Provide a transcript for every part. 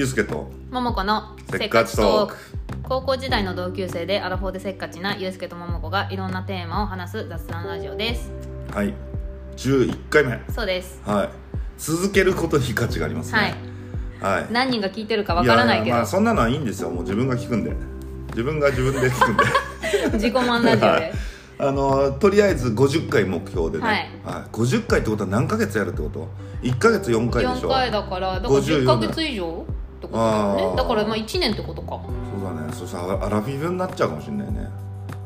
ゆうすけと桃子のせっかちトーク。高校時代の同級生でアラフォーでせっかちなゆうすけと桃子がいろんなテーマを話す雑談ラジオです。はい、11回目。そうです、はい、続けることに価値がありますね、はいはい、何人が聞いてるかわからないけど、まあ、そんなのはいいんですよ。もう自分が聞くんで、自分が自分で聞くんで自己満ラジオで、はい、とりあえず50回目標でね、はいはい、50回ってことは何ヶ月やるってこと？ 1 ヶ月4回でしょ。4回だから、10ヶ月以上ってことだよね。だからまあ1年ってことか。そうだね。そしたらアラフィフになっちゃうかもしれないね。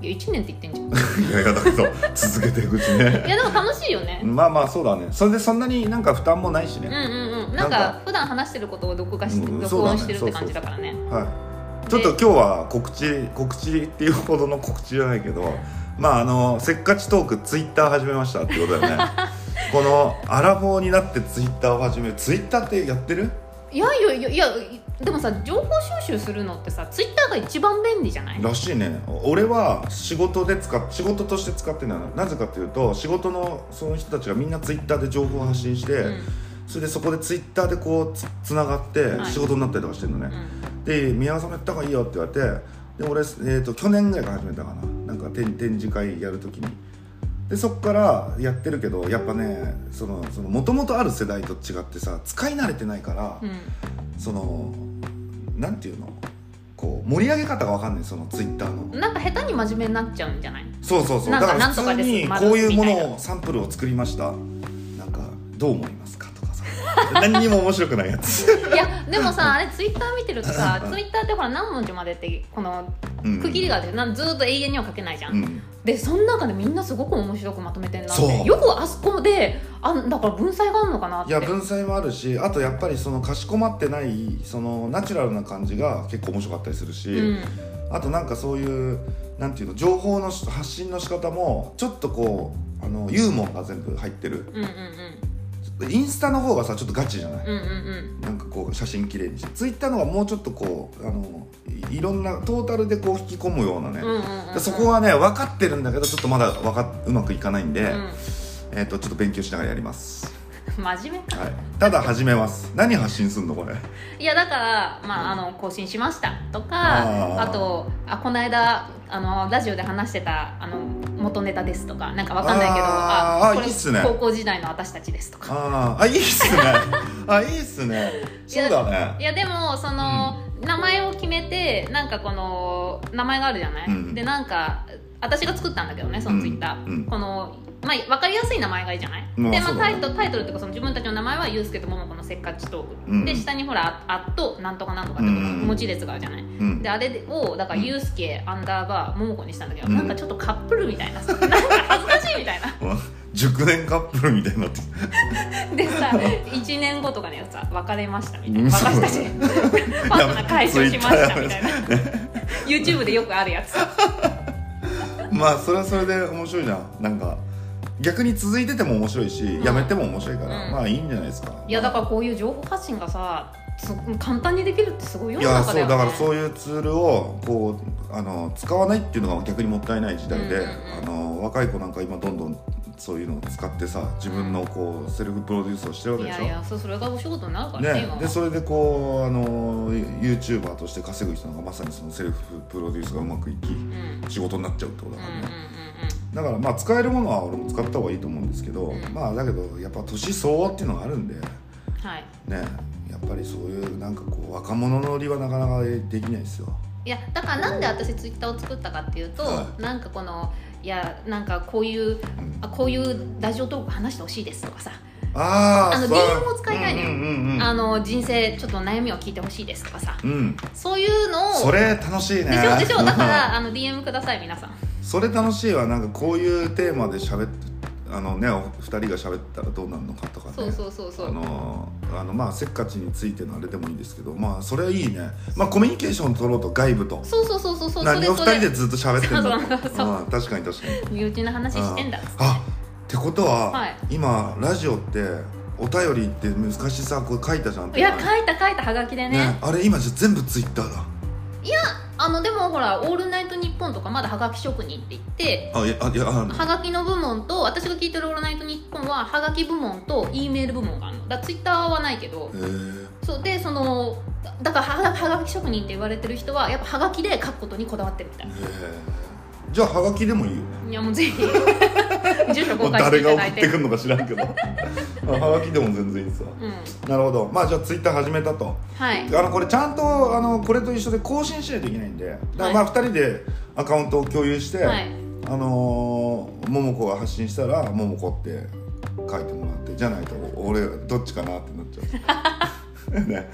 いや1年って言ってんじゃんいやいや、だけど続けていくうちねいやでも楽しいよね。まあまあそうだね。それでそんなになんか負担もないしね。うんうんうん。なんか普段話してることを録画して、録音してるって感じだからね。はい。ちょっと今日は告知っていうほどの告知じゃないけど、まあせっかちトークツイッター始めましたってことだよねこのアラフォーになってツイッターを始める。ツイッターってやってる？いやでもさ、情報収集するのってさ、ツイッターが一番便利じゃない？らしいね。俺は仕事として使ってないの。なぜかというと、仕事のその人たちがみんなツイッターで情報を発信して、うん、それでそこでツイッターでこう つながって仕事になったりとかしてるのね、はいうん、で宮川さんもやった方がいいよって言われて、で俺、去年ぐらいから始めたかな。なんか展示会やるときに、でそこからやってるけど、やっぱね、その元々ある世代と違ってさ、使い慣れてないから、うん、そのなんていうの、こう盛り上げ方が分かんない。そのツイッターのなんか下手に真面目になっちゃうんじゃない？そうだから普通にこういうものをサンプルを作りました、なんかどう思いますかとかさ何にも面白くないやついやでもさ、あれツイッター見てるとさツイッターってほら何文字までってこの区切りがあって、ずっと永遠には書けないじゃん、うん、でその中でみんなすごく面白くまとめてんなって。よくあそこでだから文才があるのかなって。いや文才もあるし、あとやっぱりそのかしこまってないそのナチュラルな感じが結構面白かったりするし、うん、あとなんかそういうなんていうの、情報の発信の仕方もちょっとこうユーモアが全部入ってる、うんうんうん、インスタの方がさちょっとガチじゃない、うんうんうん、なんかこう写真綺麗にして、ツイッターの方がもうちょっとこういろんなトータルでこう引き込むようなね、うんうんうんうん、そこはね分かってるんだけどちょっとまだうまくいかないんで、うん、ちょっと勉強しながらやります真面目か、はい、ただ始めます何発信すんのこれ。いやだから、まあ、更新しましたとか、あとこの間ラジオで話してた元ネタですとか、なんかわかんないけど、これいいっすね、高校時代の私たちですとか、いいっすねあいいっすね。そうだね。いやでもその、うん、名前を決めて、なんかこの名前があるじゃない、うん、でなんか私が作ったんだけどね、そのツイッター、うんうん、このまあ、分かりやすい名前がいいじゃない、まあでまあ、タイトルっていうか、その自分たちの名前はゆうすけとももこのせっかちトーク、うん、で下にほらあっとなんとかなんとかって文字列があるじゃない、うん、であれをだからゆうすけアンダーバーももこにしたんだけど、うん、なんかちょっとカップルみたいな、なんか恥ずかしいみたいな熟年カップルみたいになってでさ1年後とかねさ、別れましたみたいな、私たちパートナー解消しましたみたいなYouTube でよくあるやつまあそれはそれで面白いじゃん。なんか逆に続いてても面白いし、うん、やめても面白いから、うん、まあいいんじゃないですか。いやだからこういう情報発信がさ簡単にできるってすごいよね。いやそうだからそういうツールをこう使わないっていうのが逆にもったいない時代で、うんうんうん、若い子なんか今どんどんそういうのを使ってさ、自分のこう、うん、セルフプロデュースをしてるわけでしょ。いやいや、それがお仕事になるからね。今はでそれでこうYouTuber として稼ぐ人がまさにそのセルフプロデュースがうまくいき、うん、仕事になっちゃうってことだからね、うんうんうんうん、だからまあ使えるものは俺も使った方がいいと思うんですけど、うん、まあだけどやっぱ年相応っていうのがあるんで、はい、ね、やっぱりそういうなんかこう若者のりはなかなかできないですよ。いやだからなんで私ツイッターを作ったかっていうと、はい、なんかこのいやなんかこういうラジオトーク話してほしいですとかさ、DM を使いたいのよ、うんうんうん、人生ちょっと悩みを聞いてほしいですとかさ、うん、そういうのをそれ楽しいね。でしょだからDM ください皆さん。それ楽しいわ。なんかこういうテーマで喋ってね、お二人が喋ったらどうなるのかとかね。そうまあせっかちについてのあれでもいいんですけど、まあそれはいいね。まあコミュニケーション取ろうと、外部とそう何を二人でずっと喋ってるんだと。そう確かに身内の話してんだ ってことは、はい、今ラジオってお便りって難しさこう書いたじゃん。いや書いたはがきで ねあれ今じゃ全部ツイッターだ。いやでもほらオールナイトニッポンとかまだはがき職人って言って、はがきの部門と、私が聞いてるオールナイトニッポンははがき部門と E メール部門があるのだ。ツイッターはないけど、そうでそのだからはがき職人って言われてる人はやっぱはがきで書くことにこだわってるみたいな。じゃあはがきでもいいよね。いやもうぜひ住所公開していただいて。誰が送ってくるのか知らんけどはがきでも全然いいですわ、うん、なるほど。まあじゃあツイッター始めたと、はい、これちゃんとこれと一緒で更新しないといけないんで、だからまあ2人でアカウントを共有して、はい、桃子が発信したら桃子って書いてもらって、じゃないと俺どっちかなってなっちゃうね、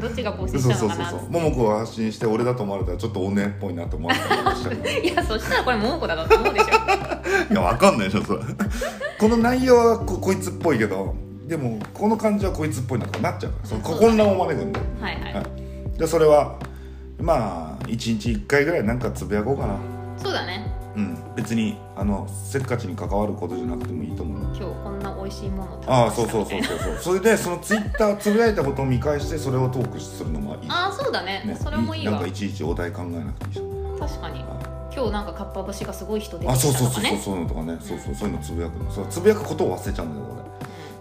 どっちが更新したのかな。そうそうそうそう、ももこが発信して俺だと思われたらちょっとおねっぽいなと思われたらいやそしたらこれももこだと思うでしょいやわかんないでしょそれこの内容は こいつっぽいけど、でもこの感じはこいつっぽいなとかなっちゃうから、その混乱を招くんだよ、はいはいはい、でそれはまあ1日1回ぐらいなんかつぶやこうかな。そうだね、うん、別にせっかちに関わることじゃなくてもいいと思う。今日こんな美味しいもの食べましたみたいな。それでそのツイッターつぶやいたことを見返してそれをトークするのもいい。あそうだ ねそれもいいわ。なんかいちいちお題考えなくていい。確かに、はい、今日なんかかっぱ橋がすごい人出てきたとかね。そういうのとかね、そういうのつぶやくの、そうつぶやくことを忘れちゃうんだけど、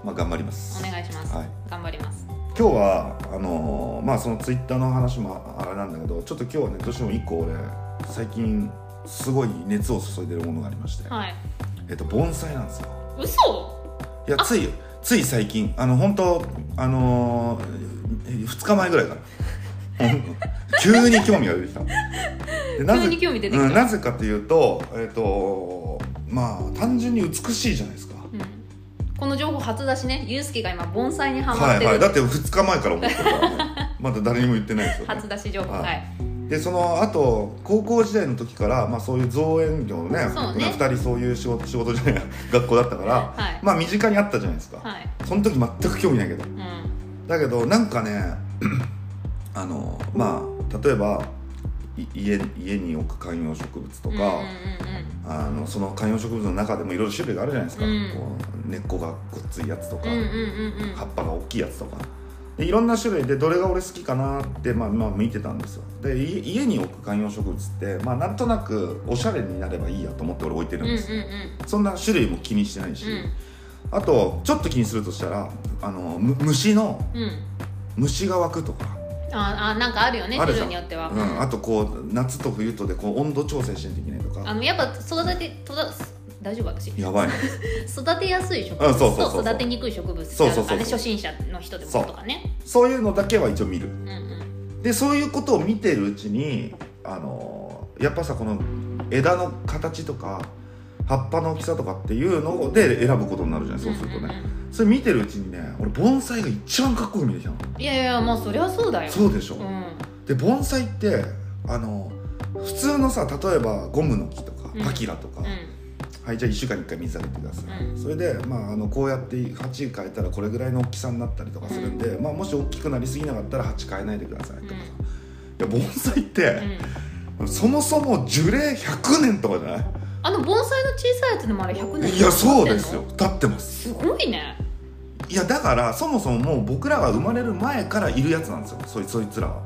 まあ、頑張ります。お願いします、はい、頑張ります。今日はまあそのツイッターの話もあれなんだけど、ちょっと今日はねどうしても1個俺最近すごい熱を注いでるものがありまして、はい、盆栽なんですよ。嘘？いやつい最近本当2日前ぐらいから急に興味が出てきたで急に興味出てきた、うん、なぜかというと、まあ単純に美しいじゃないですか、うん、この情報初出しね。ゆうすけが今盆栽にハマってる、はいはい、だって2日前から思ってたから、ね、まだ誰にも言ってないですよ、ね、初出し情報、はい。でその後高校時代の時から、まあ、そういう造園業の ね2人そういう仕事じゃない学校だったから、はい、まあ身近にあったじゃないですか、はい、その時全く興味ないけど、うん、だけどなんかねまあ例えば家に置く観葉植物とか、うんうんうん、その観葉植物の中でもいろいろ種類があるじゃないですか、うん、こう根っこがごっついやつとか、うんうんうんうん、葉っぱが大きいやつとかでいろんな種類でどれが俺好きかなって、まあ、見てたんですよ。で家に置く観葉植物って、まあ、なんとなくおしゃれになればいいやと思って俺置いてるんです、うんうんうん、そんな種類も気にしてないし、うん、あとちょっと気にするとしたら虫が湧くとかなんかあるよね、種類によっては、うん、あとこう夏と冬とでこう温度調整しないといけないとか、やっぱ大丈夫私やばい育てやすい植物と育てにくい植物ってあれ初心者の人でもとかね、そういうのだけは一応見る、うんうん、でそういうことを見てるうちにやっぱさこの枝の形とか葉っぱの大きさとかっていうので選ぶことになるじゃない、そうするとね、うんうんうん、それ見てるうちにね俺盆栽が一番かっこいい見えてきたの。いやいやまあそりゃそうだよ。そうでしょ、うん、で盆栽って普通のさ例えばゴムの木とかパキラとか、うんうん、はい、じゃあ1週間に1回水あげてください、うん、それで、まあ、こうやって鉢変えたらこれぐらいの大きさになったりとかするんで、うん、まあ、もし大きくなりすぎなかったら鉢変えないでくださいとかさ、うん、いや盆栽って、うん、そもそも樹齢100年とかじゃない？盆栽の小さいやつでもあれ100年経ってんの？いやそうですよ、経ってます。すごいね。いやだからそもそももう僕らが生まれる前からいるやつなんですよ、そいつらは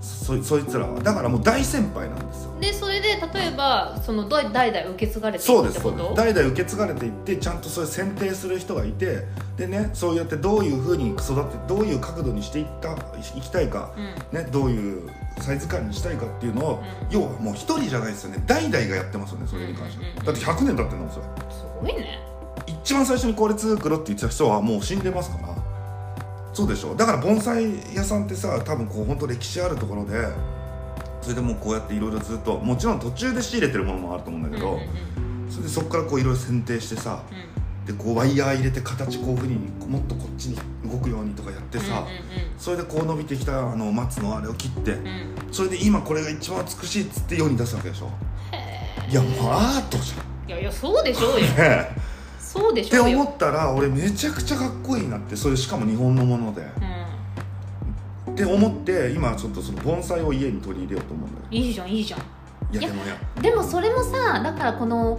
そいつらはだからもう大先輩なんですよ。でそれで例えばその代々受け継がれていくってこと？代々受け継がれていってちゃんとそれ選定する人がいて、でねそうやってどういう風に育ってどういう角度にしていきたいか、うんね、どういうサイズ感にしたいかっていうのを、うん、要はもう一人じゃないですよね、代々がやってますよねそれに関しては、うんうんうん、だって100年経ってるのそれ。すごいね。一番最初にこれ作ろうって言ってた人はもう死んでますから。そうでしょ。だから盆栽屋さんってさ多分こう本当歴史あるところで、それでもうこうやっていろいろずっともちろん途中で仕入れてるものもあると思うんだけど、うんうんうん、それでそこからこういろいろ剪定してさ、うん、でこうワイヤー入れて形こういうふうにもっとこっちに動くようにとかやってさ、うんうんうん、それでこう伸びてきた松のあれを切って、うん、それで今これが一番美しいっつって世に出すわけでしょ。へー、いやもうアートじゃん。いやいやそうでしょうよそうでしょうよって思ったら俺めちゃくちゃかっこいいなって、それしかも日本のもので、うん、って思って今ちょっとその盆栽を家に取り入れようと思うんだよ。いいじゃんいいじゃん。いやでもそれもさ、だからこの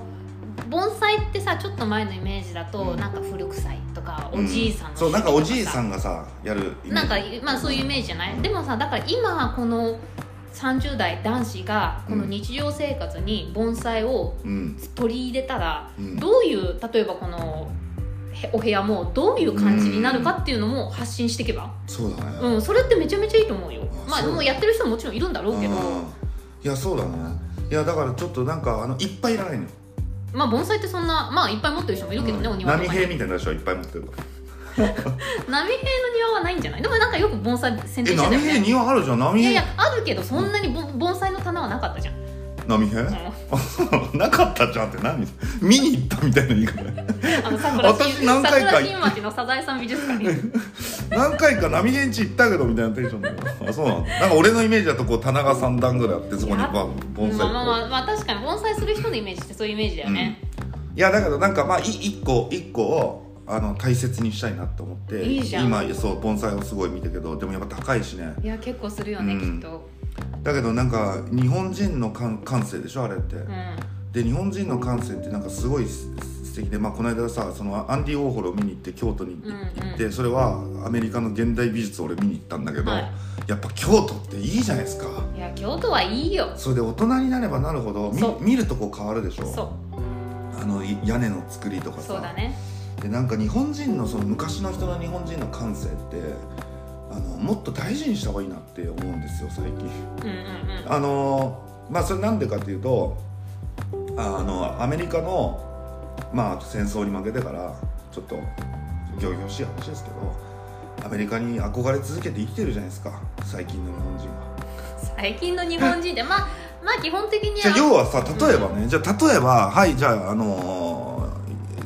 盆栽ってさちょっと前のイメージだと、うん、なんか古臭いとかおじいさんの、うん、そうなんかおじいさんがさやるなんかまあそういうイメージじゃない、うん、でもさだから今この30代男子がこの日常生活に盆栽を取り入れたら、どういう例えばこのお部屋もどういう感じになるかっていうのも発信していけば、そうだね、うん、それってめちゃめちゃいいと思うよ。まあでもやってる人ももちろんいるんだろうけど、いやそうだね、いやだからちょっとなんかいっぱいいらないのよ。まあ盆栽ってそんな、まあいっぱい持ってる人もいるけどね、うん、お庭とかに波平みたいな人はいっぱい持ってる波平の庭はないんじゃない？でもなんかよく盆栽宣伝してたよね。波平庭あるじゃん。波平いやいやあるけど、そんなに盆栽の棚はなかったじゃん。波平、うん、なかったじゃんって何見に行ったみたいな言い方私何回か桜新町のサザエさん美術館に何回か波平地行ったけどみたいなテンションだよ。あ、そうなんだ。なんか俺のイメージだとこう棚が3段ぐらいあってそこに盆栽、まあ確かに盆栽する人のイメージってそういうイメージだよね、うん、いやだけどなんかまあ一個を大切にしたいなと思って。いいじゃん。今そう盆栽をすごい見たけど、でもやっぱ高いしね。いや結構するよね、うん、きっと。だけどなんか日本人の感性でしょあれって、うん、で日本人の感性ってなんかすごい素敵で、まあ、この間さそのアンディ・ウォーホルを見に行って京都に行って、うんうん、それはアメリカの現代美術を俺見に行ったんだけど、はい、やっぱ京都っていいじゃないですか。いや京都はいいよ。それで大人になればなるほど見るとこ変わるでしょ。そう屋根の作りとかさ。そうだね。でなんか日本人のその昔の人の日本人の感性ってもっと大事にした方がいいなって思うんですよ最近、うんうんうん、まあそれなんでかっていうとアメリカのまあ戦争に負けてからちょっと仰々しい話ですけどアメリカに憧れ続けて生きてるじゃないですか最近の日本人は。最近の日本人ってまあ基本的にはじゃあ要はさ例えばね、うん、じゃあ例えばはいじゃあ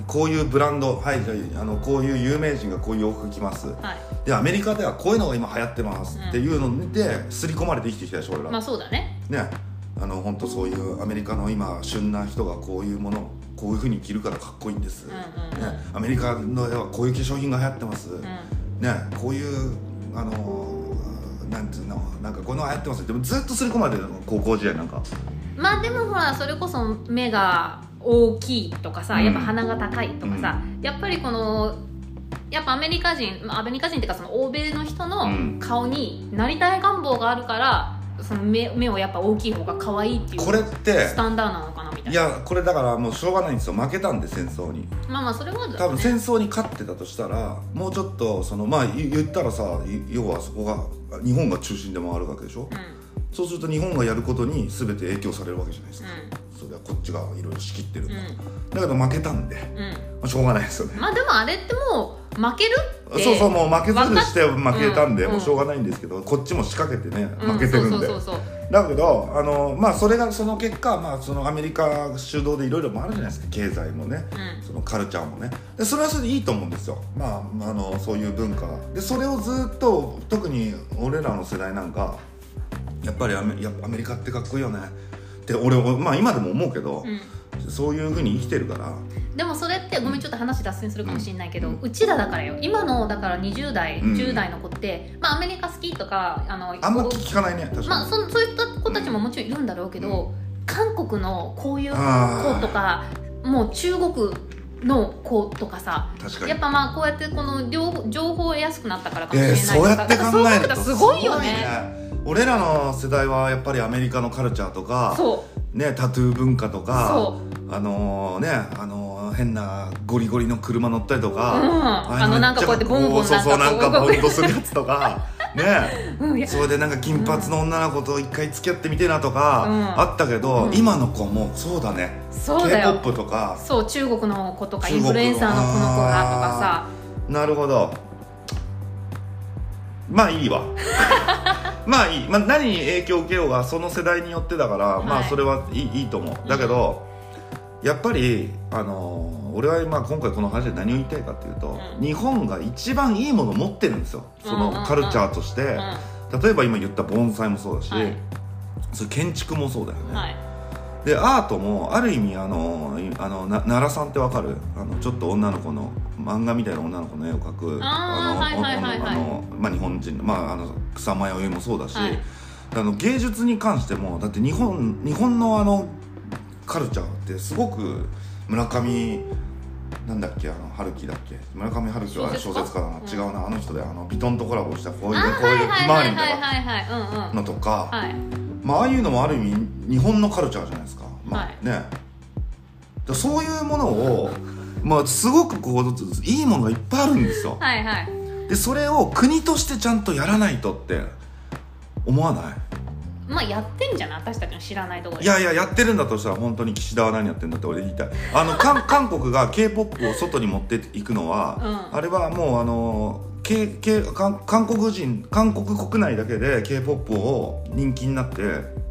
こういうブランド、はい、じゃあこういう有名人がこういう洋服着ます、はい、でアメリカではこういうのが今流行ってます、うん、っていうので刷り込まれて生きてきたでしょ俺ら。まあそうだね。ね、本当そういうアメリカの今旬な人がこういうものをこういう風に着るからかっこいいんです、うんうんうんね、アメリカのではこういう化粧品が流行ってます、うんね、こういうなんていうのなんかこういうのが流行ってますでもずっと刷り込まれてるの高校時代なんか。まあでもほらそれこそ目が大きいとかさやっぱ鼻が高いとかさ、うん、やっぱりこのやっぱアメリカ人っていうかその欧米の人の顔になりたい願望があるからその 目をやっぱ大きい方が可愛いっていうスタンダードなのかなみたいな。いやこれだからもうしょうがないんですよ負けたんで戦争に。まあまあそれは、ね、多分戦争に勝ってたとしたらもうちょっとそのまあ言ったらさ要はそこが日本が中心でもあるわけでしょ、うん、そうすると日本がやることに全て影響されるわけじゃないですか、うんこっちがいろいろ仕切ってるんだ、うん、だけど負けたんで、うんまあ、しょうがないですよね。まあでもあれってもう負けるってそうそうもう負けずにして負けたんで、うん、もうしょうがないんですけどこっちも仕掛けてね、うん、負けてるんでだけどまあそれがその結果、まあ、そのアメリカ主導でいろいろもあるじゃないですか経済もね、うん、そのカルチャーもねでそれはそれでいいと思うんですよ、まあ、そういう文化でそれをずっと特に俺らの世代なんかやっぱりアメリカってかっこいいよねって俺は、まあ、今でも思うけど、うん、そういう風に生きてるからでもそれってごめんちょっと話脱線するかもしれないけど、うん、うちらだからよ今のだから20代、うん、10代の子って、まあ、アメリカ好きとかあんま聞かないね確かに、まあ、そういった子たちももちろんいるんだろうけど、うん、韓国のこういう子とかもう中国の子とかさ確かにやっぱまあこうやってこの情報を得やすくなったからかもしれないとか、そうやって考えるとすごいよね。俺らの世代はやっぱりアメリカのカルチャーとか、ね、タトゥー文化とかね変なゴリゴリの車乗ったりとか、うん、なんかこうやってボンボンなんかボンとするやつとかね、うん、それでなんか金髪の女の子と一回付き合ってみてなとか、うん、あったけど、うん、今の子もそうだね。そうだよ K-POP とかそう中国の子とかインフルエンサーの子の子がとかさ。なるほどまあいいわまあいい、まあ、何に影響を受けようがその世代によってだから、はい、まあそれはいいと思う。だけど、うん、やっぱり俺は今回この話で何を言いたいかっていうと、うん、日本が一番いいものを持ってるんですよそのカルチャーとして、うんうんうん、例えば今言った盆栽もそうだし、はい、それ建築もそうだよね、はい、でアートもある意味奈良さんってわかるちょっと女の子の漫画みたいな女の子の絵を描く日本人の、まあ、草間彌生もそうだし、はい、芸術に関してもだって日本のカルチャーってすごく村上なんだっけ春樹だっけ村上春樹は小説家だな、うん、違うな人でビトンとコラボしたこういうひまわりみたいなのとか、はいまああいうのもある意味日本のカルチャーじゃないですか、まあはいね、だそういうものをまあ、すごくこういいものがいっぱいあるんですよはい、はい、でそれを国としてちゃんとやらないとって思わない？まあやってんじゃない、私たちの知らないところで。いやいや、やってるんだとしたら本当に岸田は何やってんだって俺言いたい。韓国が K-POP を外に持っていくのは、うん、あれはもう韓国国内だけで K-POP を人気になって、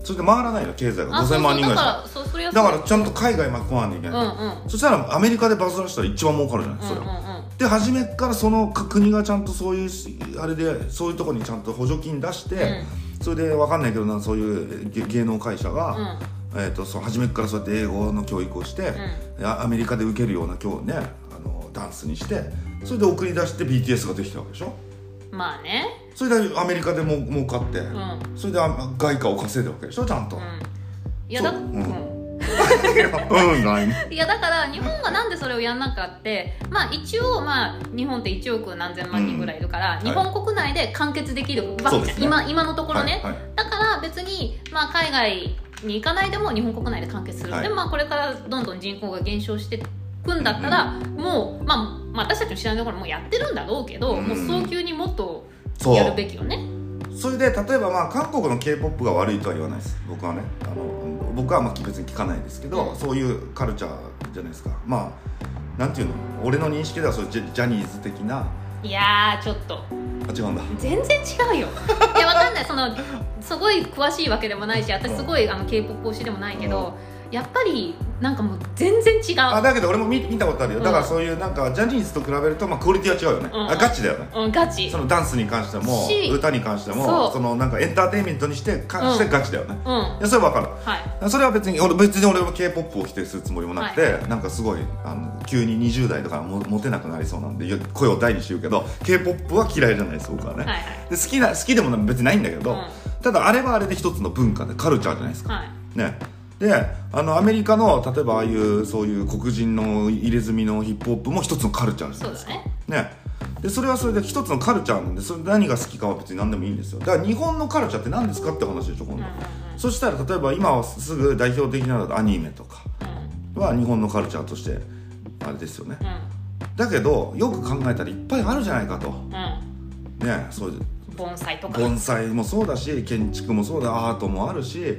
それで回らないの、経済が5000万人ぐらいだからちゃんと海外巻き込まないといけない、うんうん、そしたらアメリカでバズらしたら一番儲かるじゃない、それは、うんうんうん、で初めからその国がちゃんとそういうあれでそういうとこにちゃんと補助金出して、うん、それで分かんないけどな、そういう芸能会社が、うん、その初めからそうやって英語の教育をして、うん、アメリカで受けるような今日ねダンスにして、それで送り出して BTS ができたわけでしょ。まあね。それでアメリカでも儲かって、うん、それで外貨を稼いだわけでしょ、ちゃんと、うん、いやだ、うんうん、いやだから日本がなんでそれをやんなかって、まあ、一応、まあ、日本って1億何千万人ぐらいいるから、うん、日本国内で完結できるわけ、はい、今のところね、はいはい、だから別に、まあ、海外に行かないでも日本国内で完結する、はい、で、まあ、これからどんどん人口が減少してくんだったら、うんうん、もう、まあ、私たちの知らないところもうやってるんだろうけど、うん、もう早急にもっとやるべきよね。 それで例えば、まあ、韓国の K-POP が悪いとは言わないです、僕はね。僕はまあ別に聞かないですけど、うん、そういうカルチャーじゃないですか。まあなんていうの、俺の認識ではそういうジャニーズ的な。いやーちょっと違うんだ、全然違うよいやわかんない、すごい詳しいわけでもないし、私すごいK-POP 推しでもないけど、うん、やっぱりなんかもう全然違う。あ、だけど俺も 見たことあるよ、うん、だからそういうなんかジャニーズと比べるとまあクオリティは違うよね、うん、ガチだよね、うん、ガチ。そのダンスに関しても歌に関してもそのなんかエンターテインメントにして関してガチだよね、うんうん、いやそれは分かる、はい、それは別に俺も K-POP を否定するつもりもなくて、はい、なんかすごい急に20代とかモテなくなりそうなんで声を大にして言うけど K-POP は嫌いじゃないです僕はね、はいはい、で好きでも別にないんだけど、うん、ただあれはあれで一つの文化でカルチャーじゃないですか、はい、ね。でアメリカの例えばああいうそういう黒人の入れ墨のヒップホップも一つのカルチャーじゃないですか。そうだね。ね。でそれはそれで一つのカルチャーなんで、それ何が好きかは別に何でもいいんですよ。だから日本のカルチャーって何ですかって話でしょ今度、うんうんうん、そしたら例えば今はすぐ代表的なのだとアニメとかは日本のカルチャーとしてあれですよね、うん、だけどよく考えたらいっぱいあるじゃないかと、うん、ね。そういう盆栽もそうだし、建築もそうだ、アートもあるし、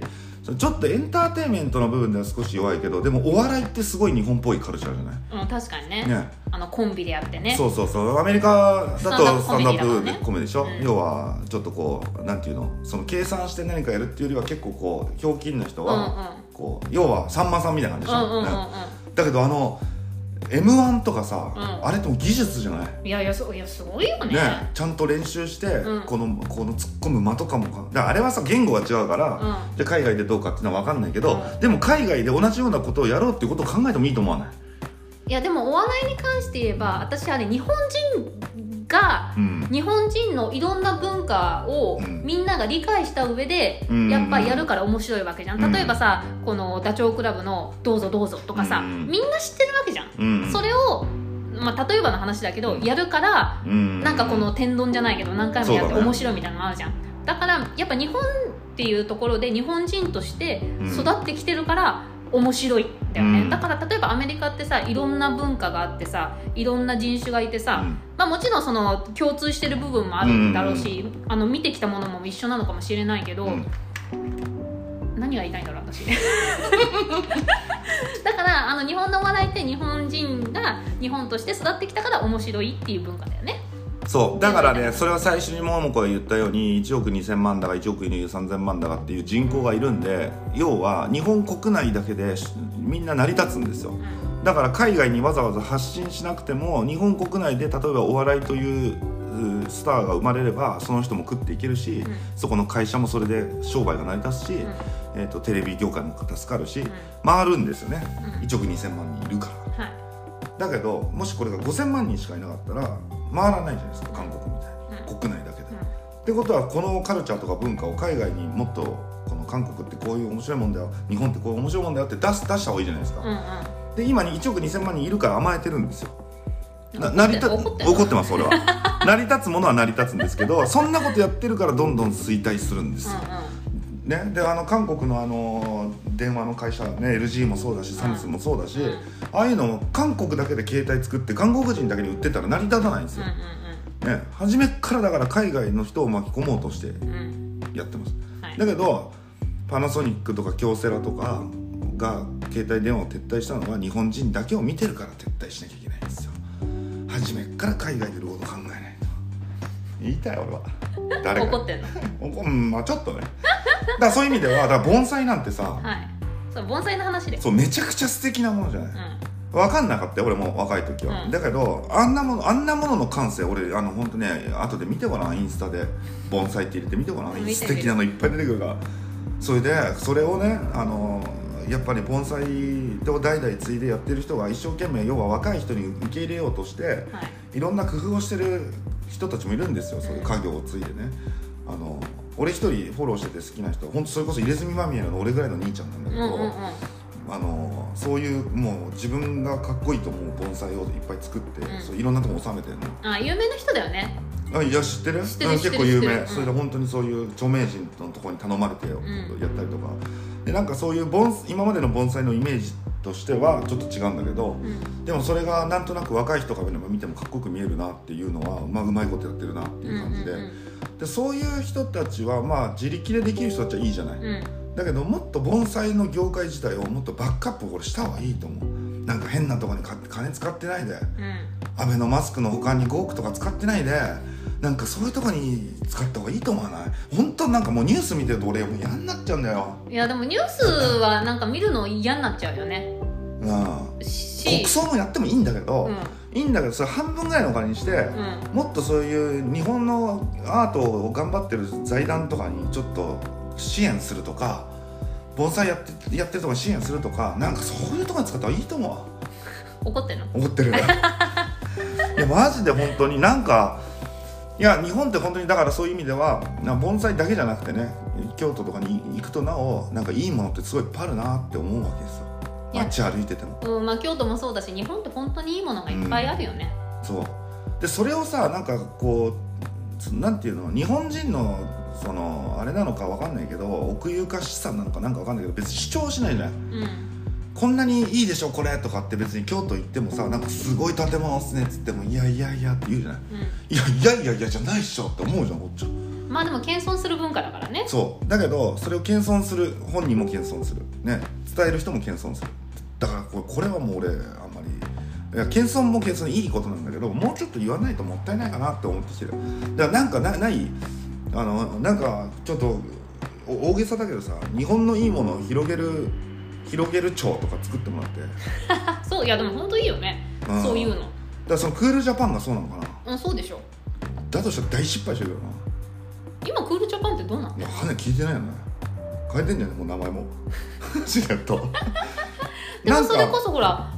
ちょっとエンターテインメントの部分では少し弱いけど、でもお笑いってすごい日本っぽいカルチャーじゃない？うん、確かに ね。コンビでやってね。そうそうそう。アメリカだとスタンダップコメディでしょ、うん、要はちょっとこうなんていうの、その計算して何かやるっていうよりは結構こうひょうきんな人はこう、うんうん、要はさんまさんみたいな感じでしょ、うんうんうんうん、ね。だけどM1 とかさ、うん、あれっても技術じゃない？いやすごいよ ね。ちゃんと練習して、うん、この突っ込む間とかもだからあれはさ言語が違うから、うん、じゃ海外でどうかっていうのは分かんないけど、うん、でも海外で同じようなことをやろうっていうことを考えてもいいと思わない？いやでもお笑いに関して言えば、私はね、日本人が、うん、日本人のいろんな文化をみんなが理解した上で、うん、やっぱやるから面白いわけじゃん、うん、例えばさこのダチョウ倶楽部のどうぞどうぞとかさ、うん、みんな知ってるわけじゃん、うん、それを、まあ、例えばの話だけど、うん、やるから、うん、なんかこの天丼じゃないけど何回もやって面白いみたいなのあるじゃん、ね、だからやっぱ日本っていうところで日本人として育ってきてるから、うん、面白いだよね、うん、だから例えばアメリカってさいろんな文化があってさいろんな人種がいてさ、うんまあ、もちろんその共通してる部分もあるんだろうし、うんうん、見てきたものも一緒なのかもしれないけど、うん、何が言いたいんだろう私だから日本のお笑いって日本人が日本として育ってきたから面白いっていう文化だよね。そうだからね、それは最初にMomokoが言ったように1億2000万だが1億3000万だがっていう人口がいるんで、要は日本国内だけでみんな成り立つんですよ。だから海外にわざわざ発信しなくても日本国内で例えばお笑いというスターが生まれればその人も食っていけるし、うん、そこの会社もそれで商売が成り立つし、うんテレビ業界も助かるし、うん、回るんですよね、うん、1億2000万人いるから、はい、だけどもしこれが5000万人しかいなかったら回らないじゃないですか韓国みたいに、うん、国内だけで、うん、ってことはこのカルチャーとか文化を海外にもっとこの韓国ってこういう面白いもんだよ、日本ってこういう面白いもんだよって出した方がいいじゃないですか、うんうん、で今に1億2000万人いるから甘えてるんですよ。怒ってます俺は成り立つものは成り立つんですけどそんなことやってるからどんどん衰退するんですよ、うんうんね、で韓国の電話の会社、ね、LG もそうだしサムスンもそうだし、うん、ああいうのを韓国だけで携帯作って韓国人だけに売ってたら成り立たないんですよ、うんうんうんね、初めからだから海外の人を巻き込もうとしてやってます、うんはい、だけどパナソニックとか京セラとかが携帯電話を撤退したのは日本人だけを見てるから撤退しなきゃいけないんですよ。初めから海外でのこと考えないと。言いたい俺は誰か怒ってんのまあちょっとねだからそういう意味ではだから盆栽なんてさ、はい、そう盆栽の話でそうめちゃくちゃ素敵なものじゃない、うん、分かんなかったよ俺も若い時は、うん、だけどあんなものの感性俺ほんとね後で見てごらんインスタで盆栽って入れて見てごらん素敵なのいっぱい出てくるから。それでそれをねやっぱり盆栽を代々継いでやってる人が一生懸命要は若い人に受け入れようとして、はい、いろんな工夫をしてる人たちもいるんですよ。そういう家業を継いでね俺一人フォローしてて好きな人ほんとそれこそ入れ墨まみれの俺ぐらいの兄ちゃんなんだけど、うんうんうん、そういうもう自分がかっこいいと思う盆栽をいっぱい作って、うん、そういろんなとこ収めてるの。あ有名な人だよね。あいや知ってる？結構有名、うん、それで本当にそういう著名人のところに頼まれてやったりとか、うん、でなんかそういう今までの盆栽のイメージとしてはちょっと違うんだけど、うん、でもそれがなんとなく若い人から見てもかっこよく見えるなっていうのは、まあ、うまいことやってるなっていう感じで、うんうんうん、でそういう人たちはまあ自力でできる人たちはいいじゃない、うん、だけどもっと盆栽の業界自体をもっとバックアップをこれした方がいいと思う。なんか変なとこに金使ってないで、うん、アベノマスクの他に5億とか使ってないでなんかそういうとこに使った方がいいと思わない？本当なんかもうニュース見てると俺もう嫌になっちゃうんだよ。いやでもニュースはなんか見るの嫌になっちゃうよね。国葬もやってもいいんだけど、うん、いいんだけどそれ半分ぐらいのお金にして、うん、もっとそういう日本のアートを頑張ってる財団とかにちょっと支援するとか盆栽やってるとか支援するとかなんかそういうとこに使ったらいいと思う。怒ってるの？怒ってるよいやマジで本当になんかいや日本って本当にだからそういう意味では盆栽だけじゃなくてね京都とかに行くとなおなんかいいものってすごいいっぱいあるなって思うわけですよ。街歩いてても、うんまあ、京都もそうだし日本って本当にいいものがいっぱいあるよね、うん、そうでそれをさなんかこうなんていうの日本人のそのあれなのか分かんないけど奥ゆかしさなのかなんか分かんないけど別に主張しないじゃない、うん、こんなにいいでしょこれとかって別に京都行ってもさなんかすごい建物っすねっつってもいやいやいやって言うじゃない、うん、いやじゃないっしょって思うじゃんこっちは。まあでも謙遜する文化だからね。そうだけどそれを謙遜する本人も謙遜するね伝える人も謙遜するだからこれはもう俺あんまりいや謙遜も謙遜いいことなんだけどもうちょっと言わないともったいないかなって思ってきてる。だからなんかないなんかちょっと大げさだけどさ日本のいいものを広げる庁とか作ってもらってそういやでも本当いいよね、うん、そういうのだからそのクールジャパンがそうなのかな。うんそうでしょ。だとしたら大失敗してるよな今クールジャパンってどうなの。いや話聞いてないよね。変えてんじゃないもう名前もシルエットでもそれこそほら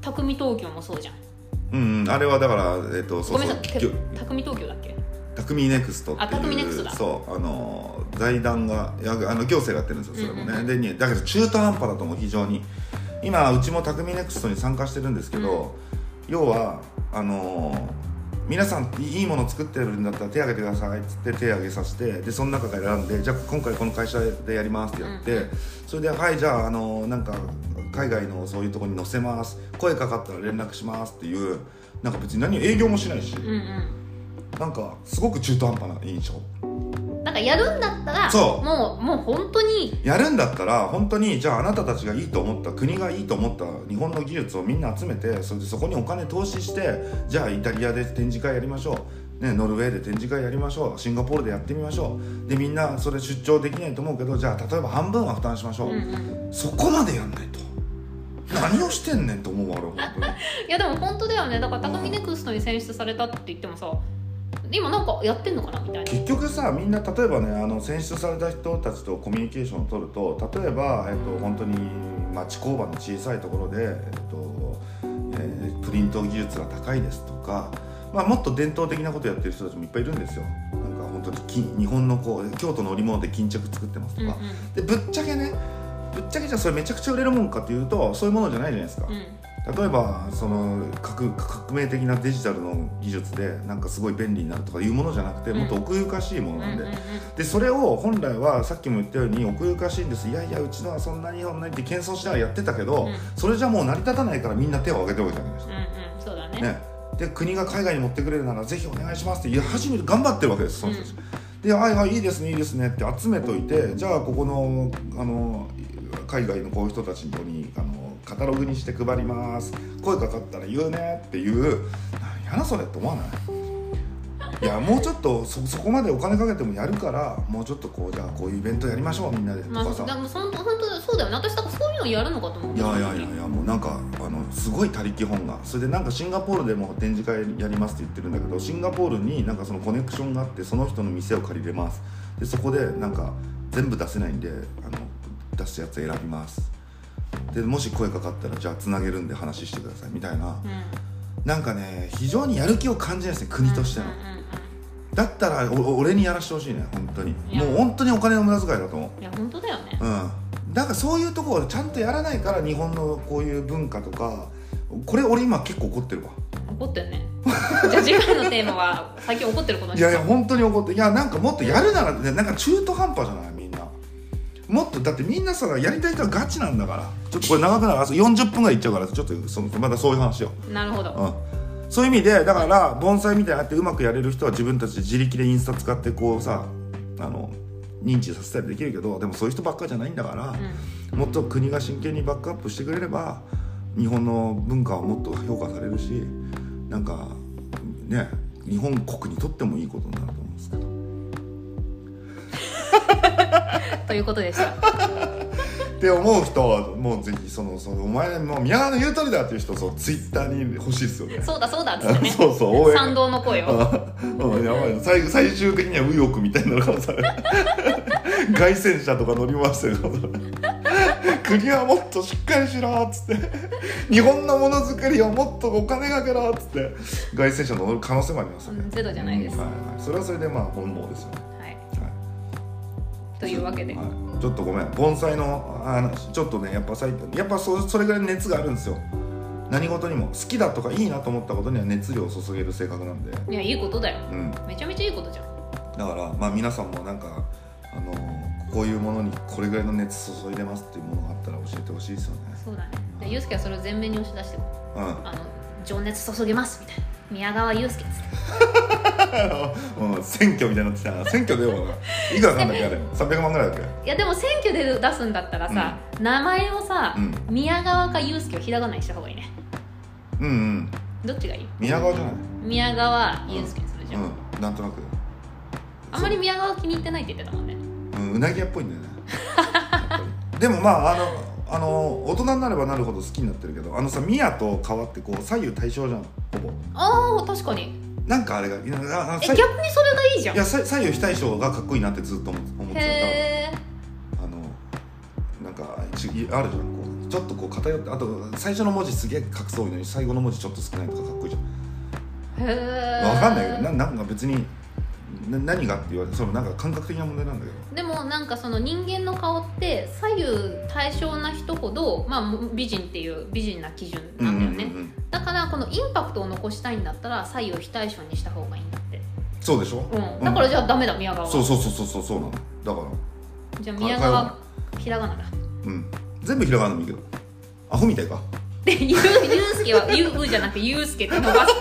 匠東京もそうじゃん。うんあれはだからごめんなさい匠東京だっけ匠ネクストっていうそう財団が行政がやってるんですよそれもね、うんうん、でだけど中途半端だと思う非常に。今うちも匠ネクストに参加してるんですけど、うん、要は皆さんいいもの作ってるんだったら手挙げてくださいっつって手挙げさせてでその中から選んでじゃあ今回この会社でやりますってやって、うん、それではいじゃあなんか海外のそういうとこに載せます声かかったら連絡しますっていうなんか別に何営業もしないし、うんうんなんかすごく中途半端な印象。なんかやるんだったらそうもう本当にやるんだったら本当にじゃああなたたちがいいと思った国がいいと思った日本の技術をみんな集めてそれでそこにお金投資してじゃあイタリアで展示会やりましょう、ね、ノルウェーで展示会やりましょうシンガポールでやってみましょうでみんなそれ出張できないと思うけどじゃあ例えば半分は負担しましょう、うんうん、そこまでやんないと何をしてんねんと思うわ俺本当にいやでも本当だよね。だからタカミネクストに選出されたって言ってもさ今なんかやってんのかなみたいな。結局さみんな例えばね選出された人たちとコミュニケーションを取ると例えば、本当に町工場の小さいところで、プリント技術が高いですとか、まあ、もっと伝統的なことやってる人たちもいっぱいいるんですよ。なんか本当に日本のこう京都の織物で巾着作ってますとか、うんうん、でぶっちゃけねぶっちゃけじゃそれめちゃくちゃ売れるもんかっていうとそういうものじゃないじゃないですか、うん例えばその 革命的なデジタルの技術でなんかすごい便利になるとかいうものじゃなくて、もっと奥ゆかしいものなんで、でそれを本来はさっきも言ったように奥ゆかしいんです。いやいやうちのはそんなにそんなにって謙遜しながらやってたけど、それじゃもう成り立たないからみんな手を挙げておいたわけです、そうだ ね。で国が海外に持ってくれるならぜひお願いしますって初めて頑張ってるわけです。その人たちで、いいですねいいですねって集めといて、じゃあここの海外のこういう人たちにカタログにして配ります声かかったら言うねっていう、なんやなそれって思わないいやもうちょっと そこまでお金かけてもやるから、もうちょっとこうじゃあこういうイベントやりましょうみんなでとかさ、本当そうだよね。私だからそういうのやるのかと思って。いやもうなんかすごい他力本が、それでなんかシンガポールでも展示会やりますって言ってるんだけど、シンガポールになんかそのコネクションがあって、その人の店を借りれますで、そこでなんか全部出せないんで出すやつ選びますで、もし声かかったらじゃあつなげるんで話してくださいみたいな、なんかね非常にやる気を感じないですね、国としての。だったら俺にやらしてほしいね、本当に。もう本当にお金の無駄遣いだと思う。いや本当だよね。だからそういうところをちゃんとやらないから、日本のこういう文化とか、これ俺今結構怒ってるわ。怒ってるねじゃあ次回のテーマは最近怒ってることにした。いやいや本当に怒って、いやなんかもっとやるなら、なんか中途半端じゃない、みんなもっと。だってみんなさやりたい人はガチなんだから。ちょっとこれ長くなる、40分ぐらいいっちゃうから、ちょっとまだそういう話を。なるほど、そういう意味でだから盆栽みたいになってうまくやれる人は自分たちで自力でインスタ使ってこうさ認知させたりできるけど、でもそういう人ばっかじゃないんだから、もっと国が真剣にバックアップしてくれれば日本の文化はもっと評価されるし、なんかね日本国にとってもいいことになると思うんですけどということでしたって思う人はもうぜひお前もう宮川の言う通りだっていう人をツイッターに欲しいですよね。そうだそうだっつってねそう応援賛同の声をやばい 最終的には右翼みたいになるからさ凱旋車とか乗り回してるから国はもっとしっかりしろーっつって日本のものづくりをもっとお金かけろーっつって凱旋車乗る可能性もありますよね。ゼロじゃないです、それはそれでまあ本望ですよね。というわけで、ちょっとごめん盆栽の話ちょっとねやっぱ それぐらい熱があるんですよ。何事にも好きだとかいいなと思ったことには熱量を注げる性格なんで。いやいいことだよ、めちゃめちゃいいことじゃん。だからまあ皆さんもなんかこういうものにこれぐらいの熱注いでますっていうものがあったら教えてほしいですよね。そうだね、ゆうすけはそれを前面に押し出して、情熱注げますみたいな、宮川ゆうすけです選挙みたいになってた。選挙出ようかないくらなんだっけあれ300万ぐらいだっけ。いやでも選挙で出すんだったらさ、名前をさ、宮川かゆうすけをひらがなにした方がいいね。どっちがいい？宮川じゃない、宮川ゆうすけにするじゃん、なんとなく。あんまり宮川気に入ってないって言ってたもんね。うなぎ屋っぽいんだよねでもまあ大人になればなるほど好きになってるけど、さ宮と川ってこう左右対称じゃんほぼ。確かに。なんかあれが逆にそれがいいじゃん。いや左右非対称がかっこいいなってずっと思ってた。へー、なんかあるじゃん、こうちょっとこう偏って、あと最初の文字すげえ隠そういのに最後の文字ちょっと少ないとかかっこいいじゃん。へえ、分かんないけどなんか別に何がって言われて、そのなんか感覚的な問題なんだけど。でもなんかその人間の顔って左右対称な人ほど、美人っていう美人な基準なんだよね、だからこのインパクトを残したいんだったら左右非対称にした方がいいんだって。そうでしょ、だからじゃあダメだ宮川は。そうなの。だからじゃあ宮川ひらがなだ。全部ひらがなでもいいけど、アホみたいかゆうすけはゆうじゃなくてゆうすけって伸ばす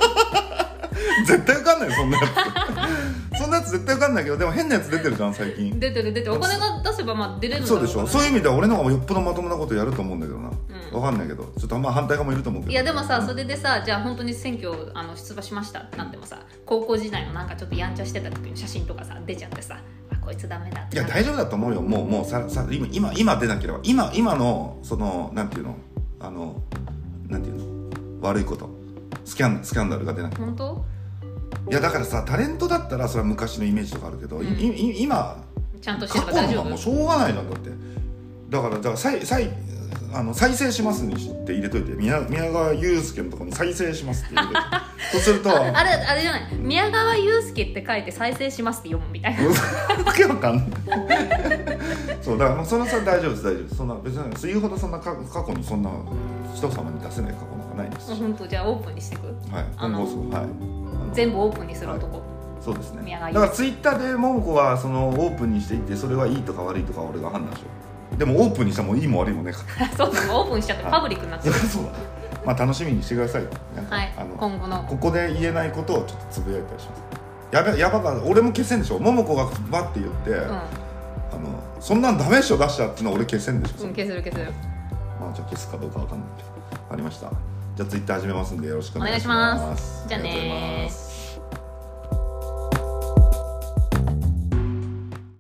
絶対わかんないよそんなやつそんなやつ絶対わかんないけど、でも変なやつ出てるじゃん最近。出てお金が出せば出れるんだろうから、ね、そうでしょ。そういう意味では俺の方がよっぽどまともなことやると思うんだけどな、わかんないけどちょっとあんま反対側もいると思うけど。いやでもさ、それでさ、じゃあ本当に選挙出馬しましたってなってもさ、高校時代のなんかちょっとやんちゃしてた時の写真とかさ出ちゃってさ、こいつダメだって。いや大丈夫だと思うよ。もうさ今出なければ、今のそのなんていうの悪いことスキャンダルが出なくて。本当？いやだからさ、タレントだったらそれは昔のイメージとかあるけど、今ちゃんとしてれば大丈夫。過去のもうしょうがないなんだって。だから再生しますにって入れといて、宮川祐介のところに再生しますって入れといてそうするとあれじゃない、宮川祐介って書いて再生しますって読むみたいなわけわかんないそうだからそのさ、大丈夫ですそんな別に言うほどそんな過去にそんな人様に出せない過去なのくないですし。本当じゃあオープンにしていく、はい、今後そう、はい、全部オープンにする男、はいそうですね、だからツイッターでモモコはそのオープンにしていって、それはいいとか悪いとか俺が判断しよう。でもオープンにしたらもういいも悪いもねそうそうオープンしちゃってパブリックになっちゃうそうだ、まあ、楽しみにしてくださいなんか、はい、今後のここで言えないことをちょっとつぶやいたりします。やばかった俺も消せんでしょ、モモコがバッて言って、うん、そんなんダメでしょ出したっていうの俺消せんでしょ、うん、消せる、まあ、じゃあ消すかどうかわかんないけど。ありました。じゃあツイッター始めますんでよろしくお願いします。お願いします。じゃあねー。